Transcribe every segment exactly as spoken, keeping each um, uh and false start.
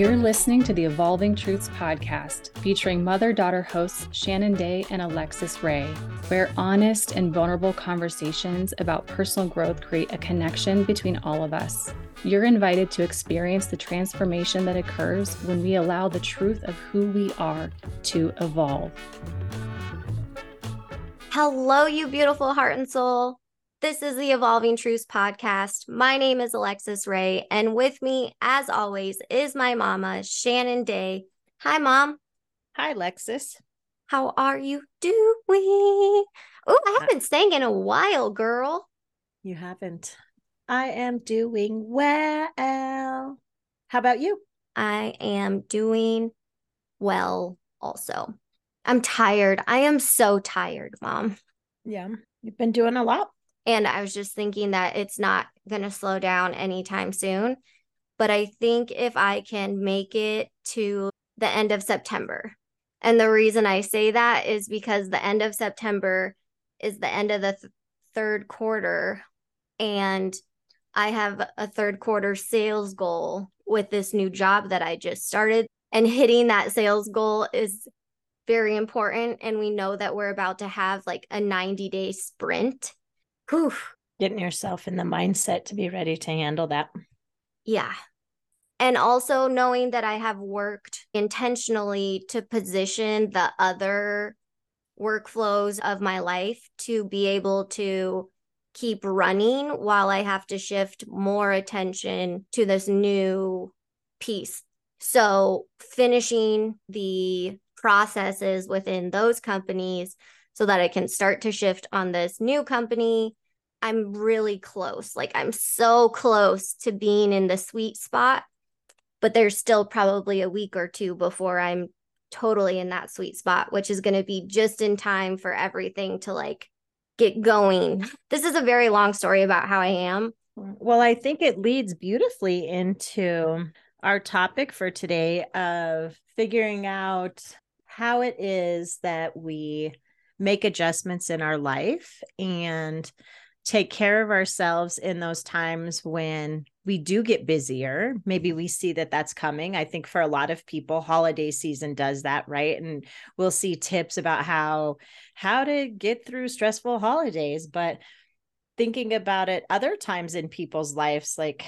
You're listening to the Evolving Truths podcast, featuring mother-daughter hosts Shannon Day and Alexus Rae, where honest and vulnerable conversations about personal growth create a connection between all of us. You're invited to experience the transformation that occurs when we allow the truth of who we are to evolve. Hello, you beautiful heart and soul. This is the Evolving Truths podcast. My name is Alexus Rae, and with me, as always, is my mama, Shannon Day. Hi, Mom. Hi, Alexis. How are you doing? Oh, I haven't sang in a while, girl. You haven't. I am doing well. How about you? I am doing well also. I'm tired. I am so tired, Mom. Yeah, you've been doing a lot. And I was just thinking that it's not going to slow down anytime soon. But I think if I can make it to the end of September. And the reason I say that is because the end of September is the end of the th- third quarter. And I have a third quarter sales goal with this new job that I just started. And hitting that sales goal is very important. And we know that we're about to have like a ninety day sprint. Whew. Getting yourself in the mindset to be ready to handle that. Yeah. And also knowing that I have worked intentionally to position the other workflows of my life to be able to keep running while I have to shift more attention to this new piece. So finishing the processes within those companies so that I can start to shift on this new company. I'm really close. Like I'm so close to being in the sweet spot, but there's still probably a week or two before I'm totally in that sweet spot, which is going to be just in time for everything to like get going. This is a very long story about how I am. Well, I think it leads beautifully into our topic for today of figuring out how it is that we make adjustments in our life and take care of ourselves in those times when we do get busier. Maybe we see that that's coming. I think for a lot of people, holiday season does that, right? And we'll see tips about how, how to get through stressful holidays. But thinking about it other times in people's lives, like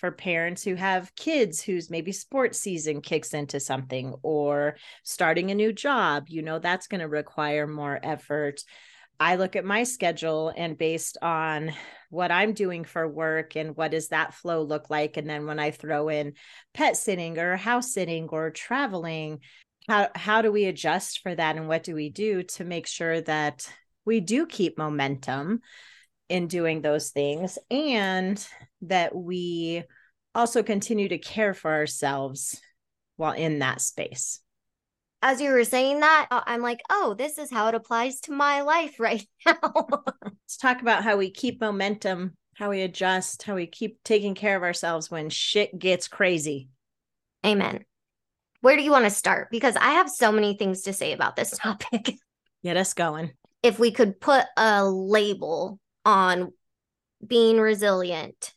for parents who have kids whose maybe sports season kicks into something or starting a new job, you know, that's going to require more effort. I look at my schedule and based on what I'm doing for work and what does that flow look like? And then when I throw in pet sitting or house sitting or traveling, how, how do we adjust for that? And what do we do to make sure that we do keep momentum in doing those things and that we also continue to care for ourselves while in that space? As you were saying that, I'm like, oh, this is how it applies to my life right now. Let's talk about how we keep momentum, how we adjust, how we keep taking care of ourselves when shit gets crazy. Amen. Where do you want to start? Because I have so many things to say about this topic. Get us going. If we could put a label on being resilient,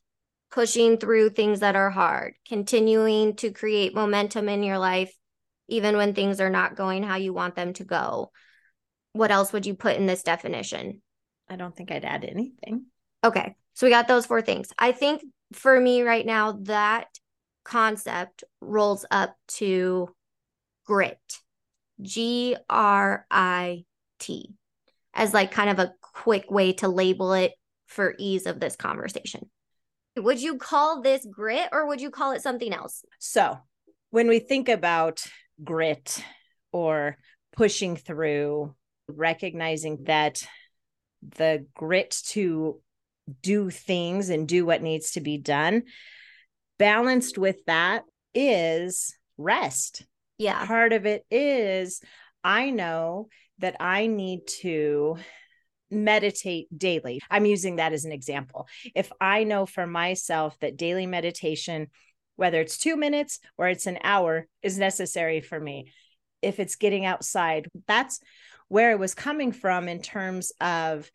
pushing through things that are hard, continuing to create momentum in your life, even when things are not going how you want them to go. What else would you put in this definition? I don't think I'd add anything. Okay. So we got those four things. I think for me right now, that concept rolls up to grit, G R I T, as like kind of a quick way to label it for ease of this conversation. Would you call this grit or would you call it something else? So when we think about grit or pushing through, recognizing that the grit to do things and do what needs to be done, balanced with that is rest. Yeah. Part of it is I know that I need to meditate daily. I'm using that as an example. If I know for myself that daily meditation, whether it's two minutes or it's an hour, is necessary for me. If it's getting outside, that's where it was coming from in terms of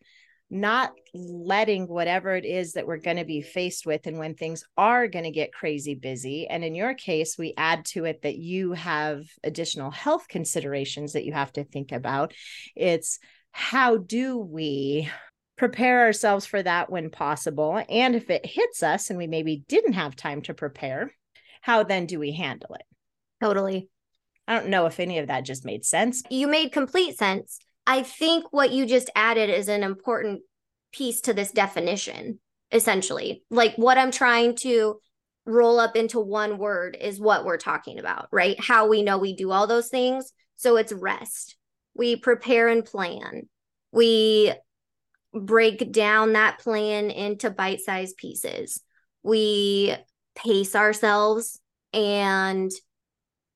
not letting whatever it is that we're going to be faced with, and when things are going to get crazy busy. And in your case, we add to it that you have additional health considerations that you have to think about. It's how do we prepare ourselves for that when possible? And if it hits us and we maybe didn't have time to prepare, how then do we handle it? Totally. I don't know if any of that just made sense. You made complete sense. I think what you just added is an important piece to this definition, essentially. Like what I'm trying to roll up into one word is what we're talking about, right? How we know we do all those things. So it's rest. We prepare and plan. We break down that plan into bite-sized pieces. We pace ourselves, and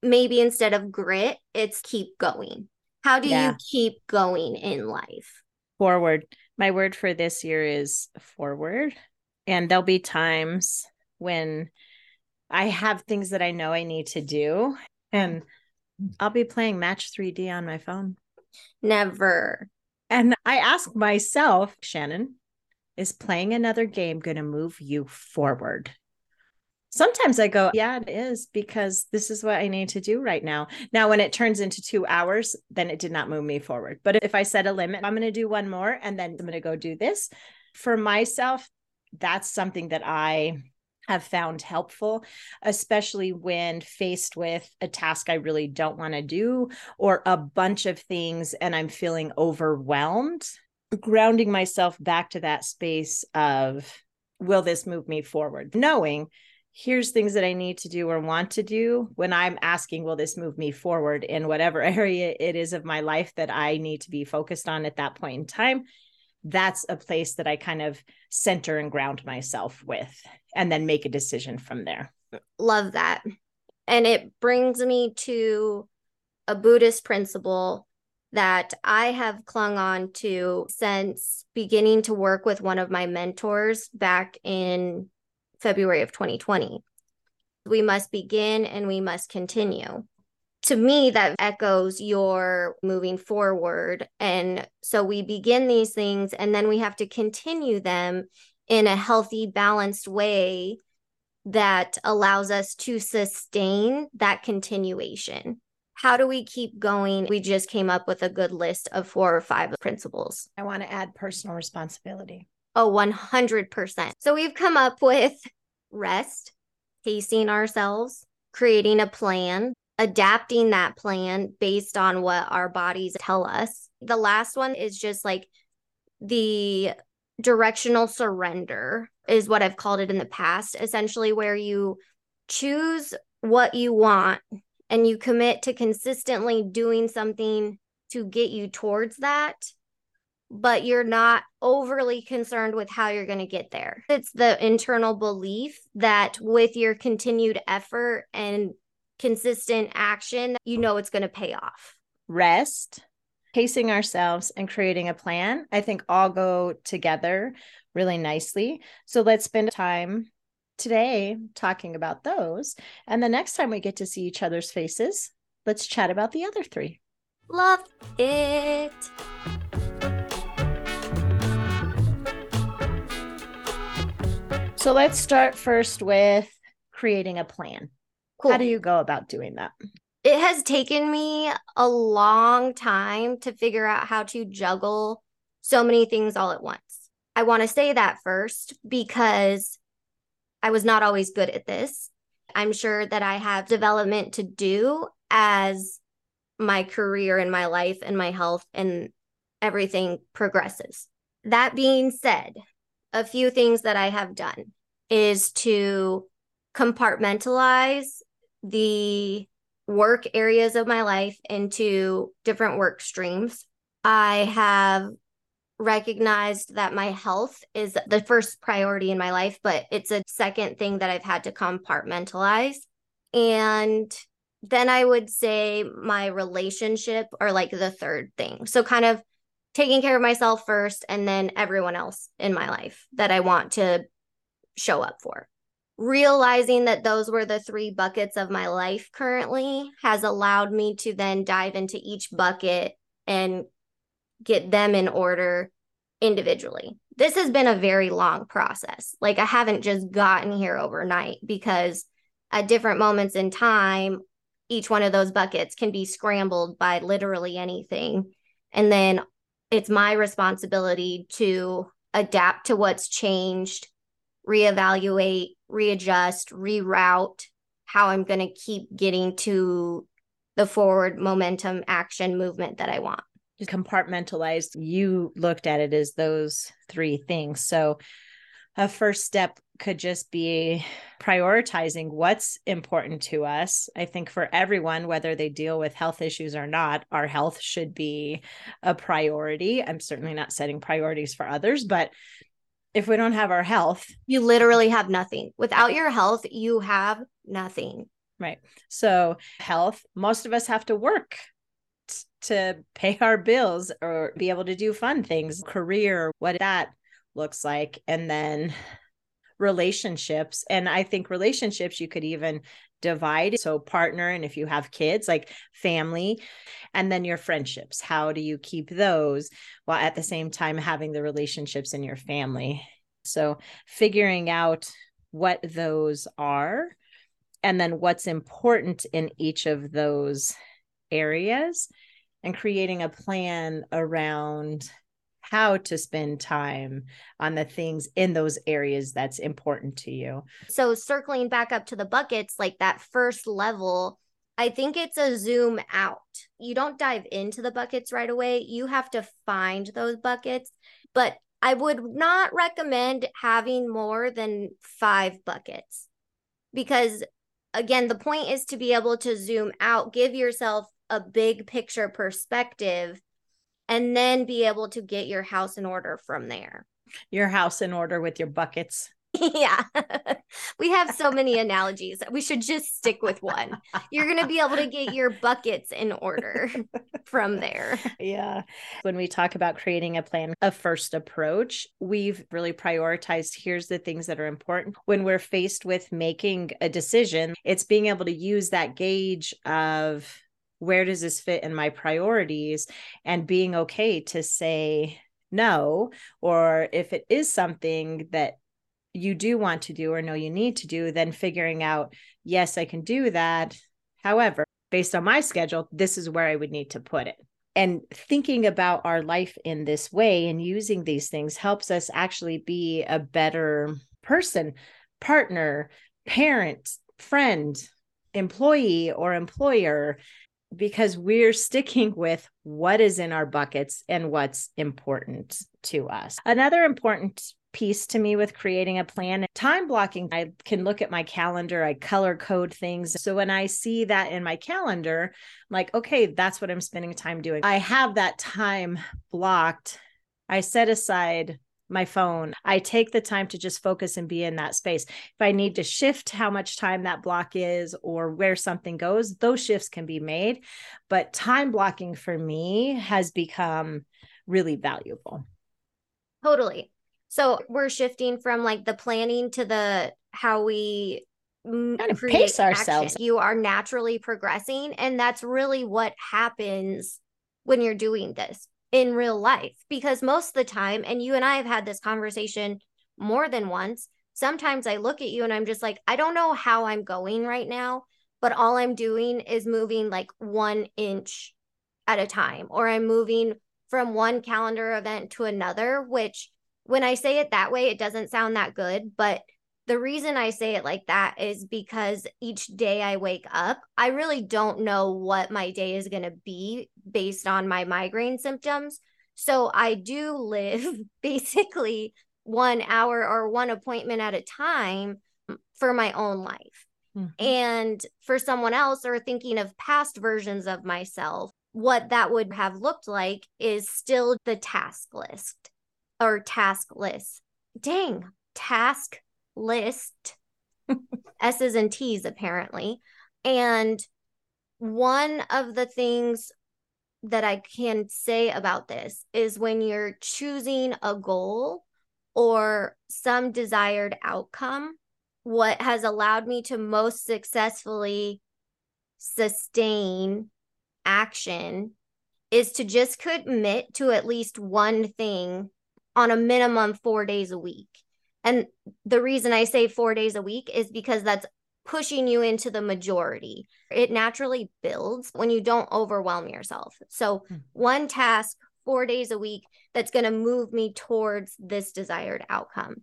maybe instead of grit, it's keep going. How do yeah. you keep going in life? Forward. My word for this year is forward. And there'll be times when I have things that I know I need to do, and I'll be playing Match three D on my phone. Never. And I ask myself, Shannon, is playing another game going to move you forward? Sometimes I go, yeah, it is, because this is what I need to do right now. Now, when it turns into two hours, then it did not move me forward. But if I set a limit, I'm going to do one more, and then I'm going to go do this. For myself, that's something that I have found helpful, especially when faced with a task I really don't want to do, or a bunch of things and I'm feeling overwhelmed. Grounding myself back to that space of, will this move me forward? Knowing here's things that I need to do or want to do. When I'm asking, will this move me forward in whatever area it is of my life that I need to be focused on at that point in time? That's a place that I kind of center and ground myself with, and then make a decision from there. Love that. And it brings me to a Buddhist principle that I have clung on to since beginning to work with one of my mentors back in February of twenty twenty. We must begin and we must continue. To me, that echoes your moving forward. And so we begin these things, and then we have to continue them in a healthy, balanced way that allows us to sustain that continuation. How do we keep going? We just came up with a good list of four or five principles. I want to add personal responsibility. Oh, one hundred percent. So we've come up with rest, pacing ourselves, creating a plan, adapting that plan based on what our bodies tell us. The last one is just like the directional surrender is what I've called it in the past, essentially where you choose what you want and you commit to consistently doing something to get you towards that, but you're not overly concerned with how you're going to get there. It's the internal belief that with your continued effort and consistent action, you know it's going to pay off. Rest, pacing ourselves, and creating a plan, I think all go together really nicely. So let's spend time today talking about those. And the next time we get to see each other's faces, let's chat about the other three. Love it. So let's start first with creating a plan. Cool. How do you go about doing that? It has taken me a long time to figure out how to juggle so many things all at once. I want to say that first because I was not always good at this. I'm sure that I have development to do as my career and my life and my health and everything progresses. That being said, a few things that I have done is to compartmentalize the work areas of my life into different work streams. I have recognized that my health is the first priority in my life, but it's a second thing that I've had to compartmentalize. And then I would say my relationship are like the third thing. So kind of taking care of myself first, and then everyone else in my life that I want to show up for. Realizing that those were the three buckets of my life currently has allowed me to then dive into each bucket and get them in order individually. This has been a very long process. Like, I haven't just gotten here overnight, because at different moments in time, each one of those buckets can be scrambled by literally anything. And then it's my responsibility to adapt to what's changed, reevaluate, readjust, reroute how I'm going to keep getting to the forward momentum, action, movement that I want. You compartmentalized. You looked at it as those three things. So a first step could just be prioritizing what's important to us. I think for everyone, whether they deal with health issues or not, our health should be a priority. I'm certainly not setting priorities for others, but if we don't have our health, you literally have nothing. Without your health, you have nothing. Right. So health, most of us have to work t- to pay our bills or be able to do fun things, career, what that looks like. And then relationships. And I think relationships, you could even divide. So partner, and if you have kids, like family, and then your friendships, how do you keep those while at the same time having the relationships in your family? So figuring out what those are, and then what's important in each of those areas, and creating a plan around how to spend time on the things in those areas that's important to you. So circling back up to the buckets, like that first level, I think it's a zoom out. You don't dive into the buckets right away. You have to find those buckets, but I would not recommend having more than five buckets, because again, the point is to be able to zoom out, give yourself a big picture perspective, and then be able to get your house in order from there. Your house in order with your buckets. Yeah. We have so many analogies. We should just stick with one. You're going to be able to get your buckets in order from there. Yeah. When we talk about creating a plan, a first approach, we've really prioritized here's the things that are important. When we're faced with making a decision, it's being able to use that gauge of, where does this fit in my priorities, and being okay to say no, or if it is something that you do want to do or know you need to do, then figuring out, yes, I can do that. However, based on my schedule, this is where I would need to put it. And thinking about our life in this way and using these things helps us actually be a better person, partner, parent, friend, employee, or employer, because we're sticking with what is in our buckets and what's important to us. Another important piece to me with creating a plan, time blocking. I can look at my calendar, I color code things. So when I see that in my calendar, I'm like, okay, that's what I'm spending time doing. I have that time blocked. I set aside my phone. I take the time to just focus and be in that space. If I need to shift how much time that block is or where something goes, those shifts can be made. But time blocking for me has become really valuable. Totally. So we're shifting from like the planning to the how we kind of pace ourselves. You are naturally progressing. And that's really what happens when you're doing this in real life, because most of the time, and you and I have had this conversation more than once, sometimes I look at you and I'm just like, I don't know how I'm going right now, but all I'm doing is moving like one inch at a time, or I'm moving from one calendar event to another, which when I say it that way, it doesn't sound that good. But the reason I say it like that is because each day I wake up, I really don't know what my day is going to be based on my migraine symptoms. So I do live basically one hour or one appointment at a time for my own life. Mm-hmm. And for someone else, or thinking of past versions of myself, what that would have looked like is still the task list or task list. Dang, task list. list, S's and T's apparently. And one of the things that I can say about this is when you're choosing a goal or some desired outcome, what has allowed me to most successfully sustain action is to just commit to at least one thing on a minimum four days a week. And the reason I say four days a week is because that's pushing you into the majority. It naturally builds when you don't overwhelm yourself. So one task, four days a week, that's going to move me towards this desired outcome.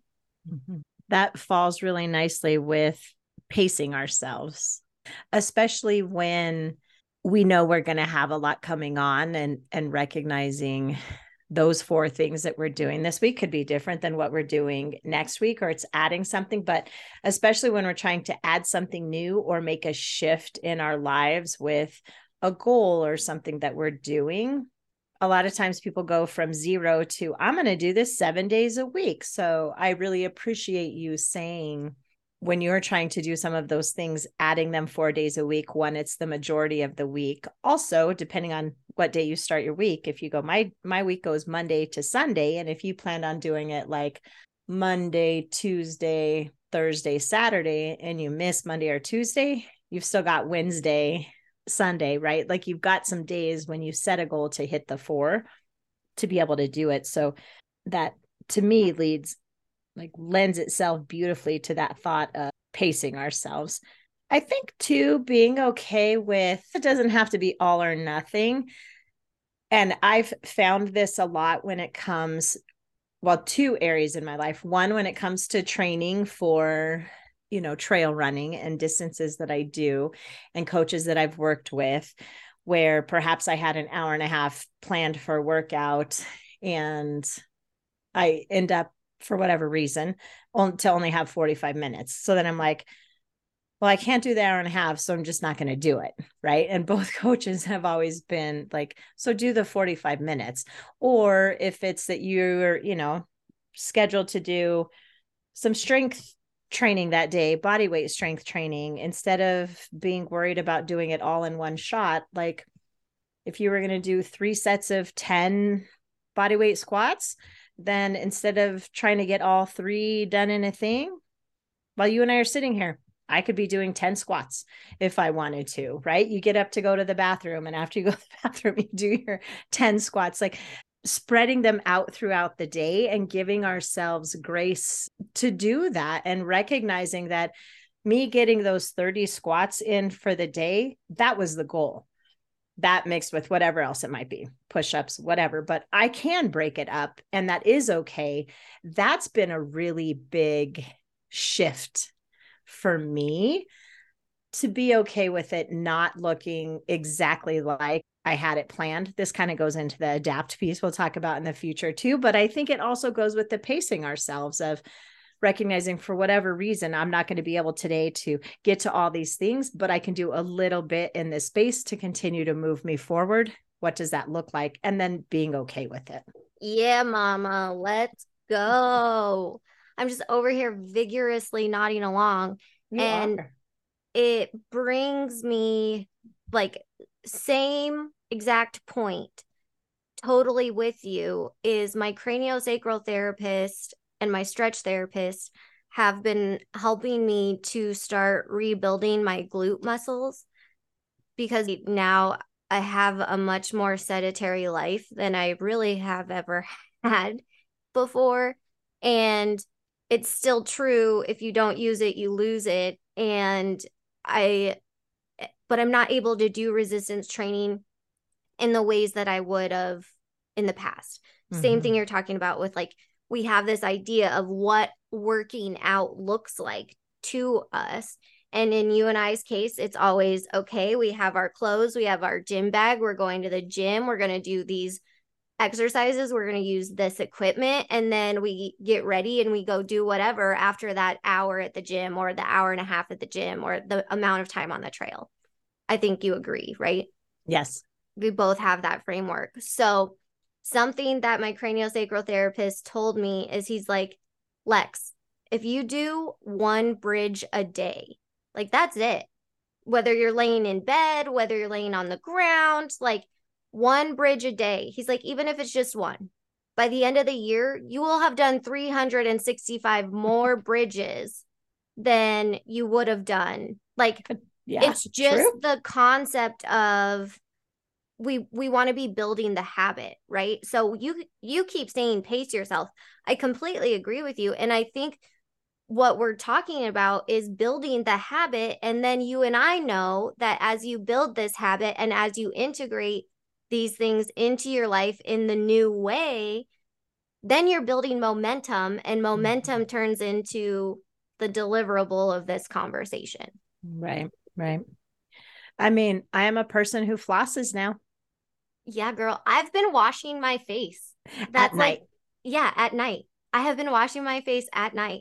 Mm-hmm. That falls really nicely with pacing ourselves, especially when we know we're going to have a lot coming on, and, and recognizing those four things that we're doing this week could be different than what we're doing next week, or it's adding something. But especially when we're trying to add something new or make a shift in our lives with a goal or something that we're doing, a lot of times people go from zero to, I'm going to do this seven days a week. So I really appreciate you saying, when you're trying to do some of those things, adding them four days a week, one, it's the majority of the week. Also, depending on what day you start your week, if you go, my, my week goes Monday to Sunday. And if you plan on doing it like Monday, Tuesday, Thursday, Saturday, and you miss Monday or Tuesday, you've still got Wednesday, Sunday, right? Like you've got some days when you set a goal to hit the four to be able to do it. So that to me leads, like lends itself beautifully to that thought of pacing ourselves. I think too, being okay with, it doesn't have to be all or nothing. And I've found this a lot when it comes, well, two areas in my life. One, when it comes to training for, you know, trail running and distances that I do and coaches that I've worked with, where perhaps I had an hour and a half planned for a workout and I end up, for whatever reason, on, to only have forty-five minutes. So then I'm like, well, I can't do the hour and a half, so I'm just not going to do it. Right. And both coaches have always been like, so do the forty-five minutes. Or if it's that you're, you know, scheduled to do some strength training that day, body weight strength training, instead of being worried about doing it all in one shot, like if you were going to do three sets of ten body weight squats, then instead of trying to get all three done in a thing, while you and I are sitting here, I could be doing ten squats if I wanted to, right? You get up to go to the bathroom, and after you go to the bathroom, you do your ten squats, like spreading them out throughout the day and giving ourselves grace to do that, and recognizing that me getting those thirty squats in for the day, that was the goal. That mixed with whatever else it might be, push-ups, whatever, but I can break it up, and that is okay. That's been a really big shift for me, to be okay with it not looking exactly like I had it planned. This kind of goes into the adapt piece we'll talk about in the future too, but I think it also goes with the pacing ourselves of recognizing, for whatever reason, I'm not going to be able today to get to all these things, but I can do a little bit in this space to continue to move me forward. What does that look like? And then being okay with it. Yeah, mama, let's go. I'm just over here vigorously nodding along. You and are. It brings me like same exact point. Totally with you is my craniosacral therapist and my stretch therapist have been helping me to start rebuilding my glute muscles, because now I have a much more sedentary life than I really have ever had before. And it's still true. If you don't use it, you lose it. And I, but I'm not able to do resistance training in the ways that I would have in the past. Mm-hmm. Same thing you're talking about with like, we have this idea of what working out looks like to us. And in you and I's case, it's always, okay, we have our clothes, we have our gym bag, we're going to the gym, we're going to do these exercises, we're going to use this equipment, and then we get ready and we go do whatever after that hour at the gym, or the hour and a half at the gym, or the amount of time on the trail. I think you agree, right? Yes. We both have that framework. So something that my craniosacral therapist told me is, he's like, Lex, if you do one bridge a day, like that's it. Whether you're laying in bed, whether you're laying on the ground, like one bridge a day. He's like, even if it's just one, by the end of the year, you will have done three hundred sixty-five more bridges than you would have done. Like, yeah, it's just true. The concept of we we want to be building the habit, right? So you you keep saying pace yourself. I completely agree with you. And I think what we're talking about is building the habit. And then you and I know that as you build this habit and as you integrate these things into your life in the new way, then you're building momentum, and momentum turns into the deliverable of this conversation. Right, right. I mean, I am a person who flosses now. Yeah, girl. I've been washing my face. That's at night. Like, yeah, at night. I have been washing my face at night.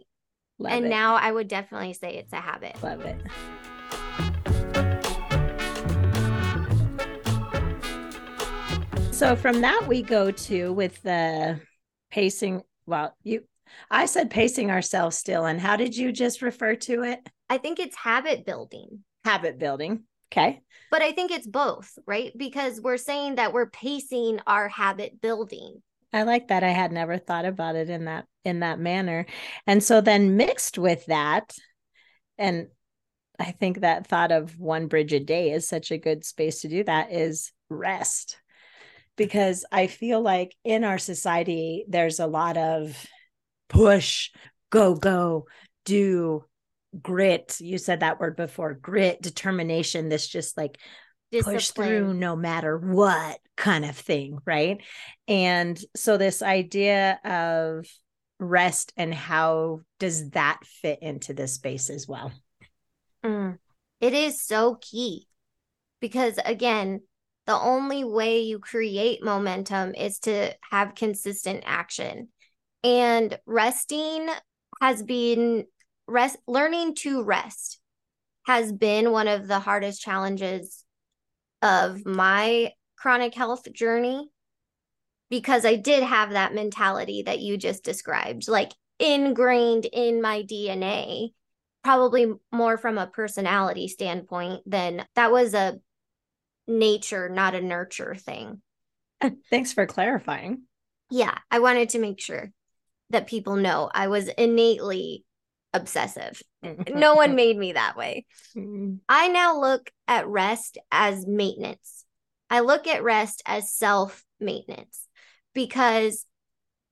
Love and it. Now I would definitely say it's a habit. Love it. So from that, we go to with the pacing. Well, you, I said pacing ourselves still. And how did you just refer to it? I think it's habit building. Habit building. Okay. But I think it's both, right? Because we're saying that we're pacing our habit building. I like that. I had never thought about it in that, in that manner. And so then mixed with that, and I think that thought of one bridge a day is such a good space to do that, is rest. Because I feel like in our society, there's a lot of push, go, go, do, grit. You said that word before, grit, determination, this just like discipline. Push through no matter what kind of thing, right? And so this idea of rest, and how does that fit into this space as well? Mm. It is so key, because again, the only way you create momentum is to have consistent action. And resting has been Rest, learning to rest has been one of the hardest challenges of my chronic health journey, because I did have that mentality that you just described, like ingrained in my D N A, probably more from a personality standpoint than that was a nature, not a nurture thing. Thanks for clarifying. Yeah, I wanted to make sure that people know I was innately obsessive. No one made me that way. I now look at rest as maintenance. I look at rest as self-maintenance, because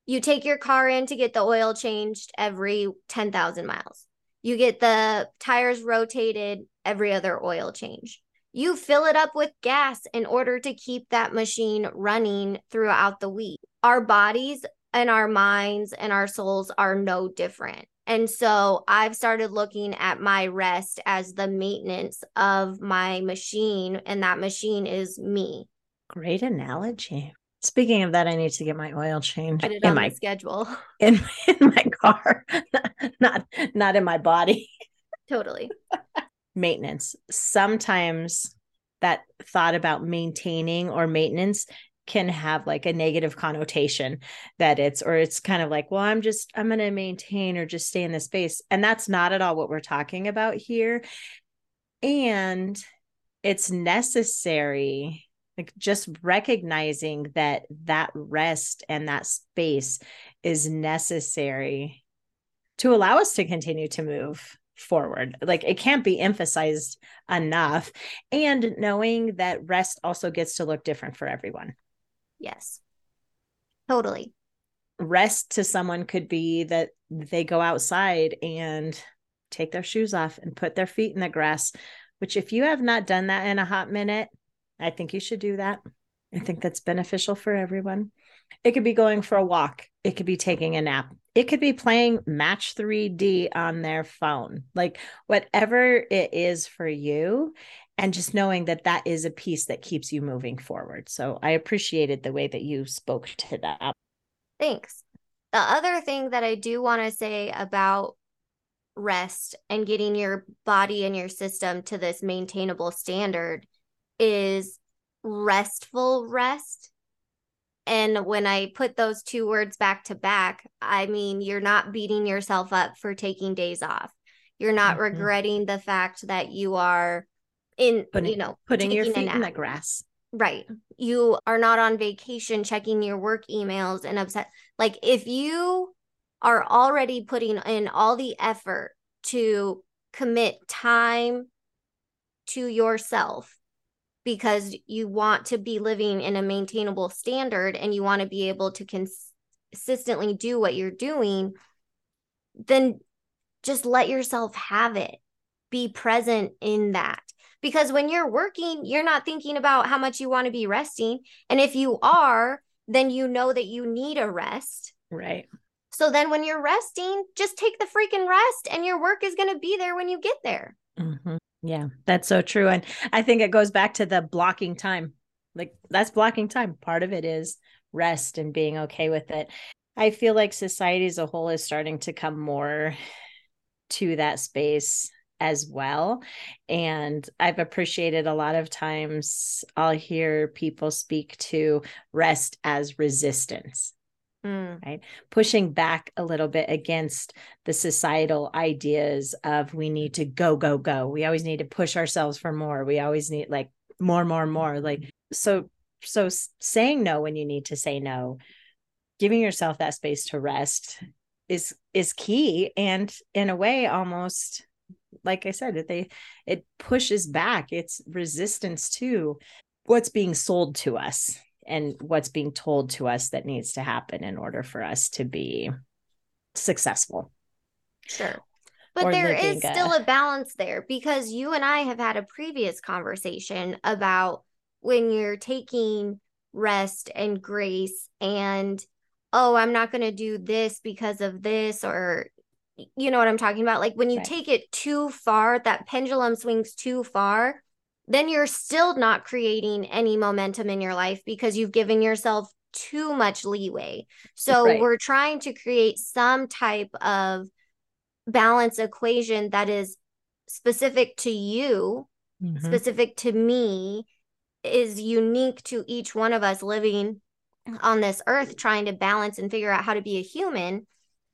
you take your car in to get the oil changed every ten thousand miles. You get the tires rotated every other oil change. You fill it up with gas in order to keep that machine running throughout the week. Our bodies and our minds and our souls are no different. And so I've started looking at my rest as the maintenance of my machine, and that machine is me. Great analogy. Speaking of that, I need to get my oil changed. Put it in on my schedule. In, in my car, not, not in my body. Totally. Maintenance. Sometimes that thought about maintaining or maintenance can have like a negative connotation that it's, or it's kind of like, well, I'm just, I'm going to maintain or just stay in this space. And that's not at all what we're talking about here. And it's necessary, like just recognizing that that rest and that space is necessary to allow us to continue to move forward. Like it can't be emphasized enough. And knowing that rest also gets to look different for everyone. Yes, totally. Rest to someone could be that they go outside and take their shoes off and put their feet in the grass, which if you have not done that in a hot minute, I think you should do that. I think that's beneficial for everyone. It could be going for a walk. It could be taking a nap. It could be playing Match three D on their phone, like whatever it is for you. And just knowing that that is a piece that keeps you moving forward. So I appreciated the way that you spoke to that. Thanks. The other thing that I do want to say about rest and getting your body and your system to this maintainable standard is restful rest. And when I put those two words back to back, I mean, you're not beating yourself up for taking days off. You're not mm-hmm. regretting the fact that you are in, putting, you know, putting your feet in the grass. Right. You are not on vacation, checking your work emails and upset. Like if you are already putting in all the effort to commit time to yourself, because you want to be living in a maintainable standard and you want to be able to cons- consistently do what you're doing, then just let yourself have it. Be present in that. Because when you're working, you're not thinking about how much you want to be resting. And if you are, then you know that you need a rest. Right. So then when you're resting, just take the freaking rest and your work is going to be there when you get there. Mm-hmm. Yeah, that's so true. And I think it goes back to the blocking time. Like that's blocking time. Part of it is rest and being okay with it. I feel like society as a whole is starting to come more to that space as well. And I've appreciated a lot of times I'll hear people speak to rest as resistance, mm. right? Pushing back a little bit against the societal ideas of we need to go, go, go. We always need to push ourselves for more. We always need like more, more, more. Like, so, so saying no when you need to say no, giving yourself that space to rest is, is key. And in a way, almost like I said, that they, it pushes back. It's resistance to what's being sold to us and what's being told to us that needs to happen in order for us to be successful. Sure. But there is still a balance there, because you and I have had a previous conversation about when you're taking rest and grace and, oh, I'm not going to do this because of this, or you know what I'm talking about? Like when you right. take it too far, that pendulum swings too far, then you're still not creating any momentum in your life because you've given yourself too much leeway. So right. we're trying to create some type of balance equation that is specific to you, mm-hmm. specific to me, is unique to each one of us living on this earth, trying to balance and figure out how to be a human.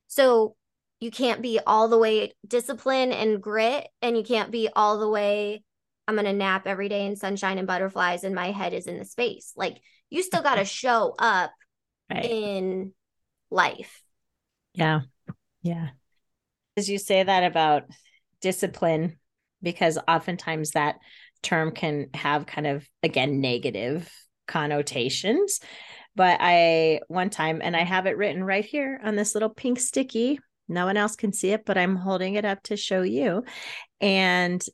So you can't be all the way discipline and grit, and you can't be all the way, I'm going to nap every day in sunshine and butterflies and my head is in the space. Like you still got to show up right. in life. Yeah. Yeah. As you say that about discipline, because oftentimes that term can have kind of, again, negative connotations, but I, one time, and I have it written right here on this little pink sticky. No one else can see it, but I'm holding it up to show you. And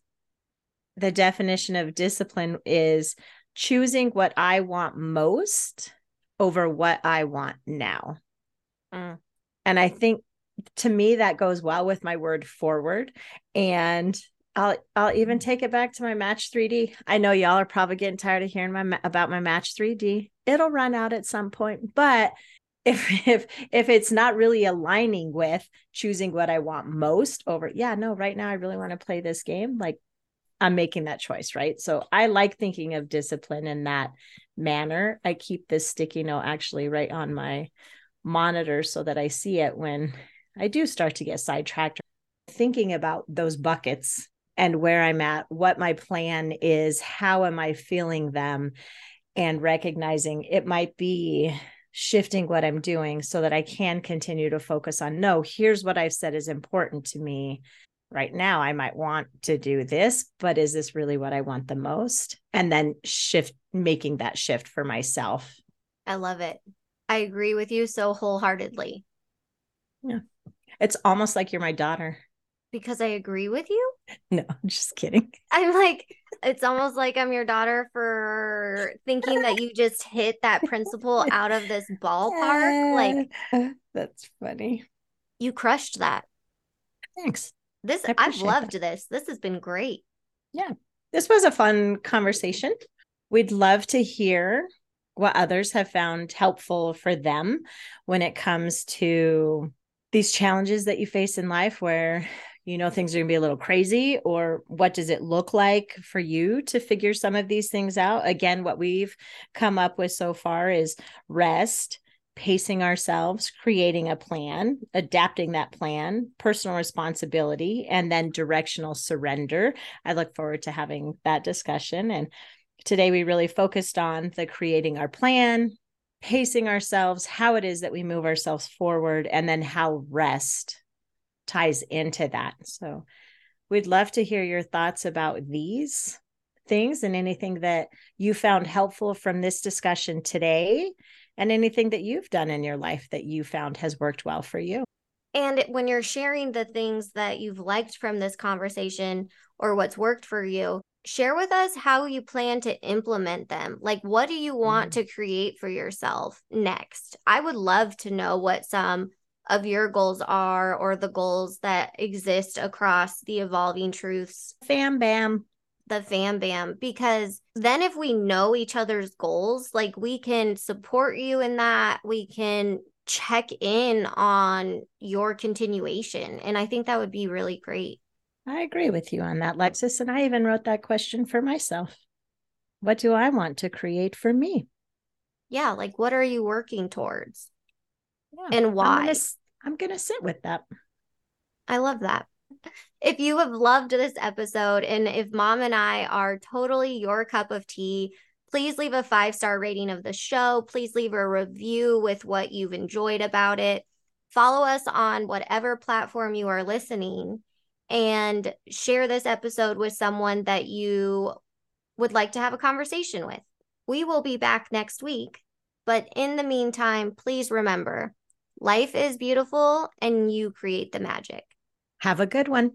the definition of discipline is choosing what I want most over what I want now. Mm. And I think to me, that goes well with my word forward. And I'll, I'll even take it back to my Match three D. I know y'all are probably getting tired of hearing my about my Match three D. It'll run out at some point, but If, if if it's not really aligning with choosing what I want most over, yeah, no, right now I really want to play this game. Like I'm making that choice, right? So I like thinking of discipline in that manner. I keep this sticky note actually right on my monitor so that I see it when I do start to get sidetracked. Thinking about those buckets and where I'm at, what my plan is, how am I feeling them, and recognizing it might be shifting what I'm doing so that I can continue to focus on, no, here's what I've said is important to me right now. I might want to do this, but is this really what I want the most? And then shift, making that shift for myself. I love it. I agree with you so wholeheartedly. Yeah. It's almost like you're my daughter. Because I agree with you? No, I'm just kidding. I'm like, it's almost like I'm your daughter for thinking that you just hit that principle out of this ballpark. Like, that's funny. You crushed that. Thanks. This I I've loved that. this. This has been great. Yeah. This was a fun conversation. We'd love to hear what others have found helpful for them when it comes to these challenges that you face in life where you know things are gonna be a little crazy, or what does it look like for you to figure some of these things out? Again, what we've come up with so far is rest, pacing ourselves, creating a plan, adapting that plan, personal responsibility, and then directional surrender. I look forward to having that discussion. And today we really focused on the creating our plan, pacing ourselves, how it is that we move ourselves forward, and then how rest ties into that. So we'd love to hear your thoughts about these things and anything that you found helpful from this discussion today, and anything that you've done in your life that you found has worked well for you. And when you're sharing the things that you've liked from this conversation or what's worked for you, share with us how you plan to implement them. Like, what do you want mm-hmm. to create for yourself next? I would love to know what some of your goals are, or the goals that exist across the Evolving Truths. Fam bam. The fam bam. Because then if we know each other's goals, like, we can support you in that. We can check in on your continuation. And I think that would be really great. I agree with you on that, Alexus. And I even wrote that question for myself. What do I want to create for me? Yeah. Like, what are you working towards? Yeah, and why? I'm going to sit with that. I love that. If you have loved this episode, and if Mom and I are totally your cup of tea, please leave a five-star rating of the show. Please leave a review with what you've enjoyed about it. Follow us on whatever platform you are listening, and share this episode with someone that you would like to have a conversation with. We will be back next week. But in the meantime, please remember, life is beautiful and you create the magic. Have a good one.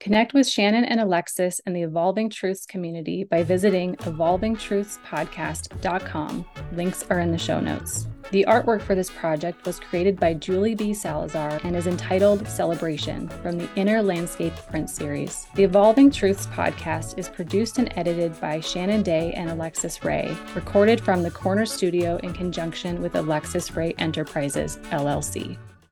Connect with Shannon and Alexus in the Evolving Truths community by visiting evolving truths podcast dot com. Links are in the show notes. The artwork for this project was created by Julie B. Salazar and is entitled Celebration, from the Inner Landscape print series. The Evolving Truths podcast is produced and edited by Shannon Day and Alexus Rae, recorded from the Corner Studio in conjunction with Alexus Ray Enterprises, L L C.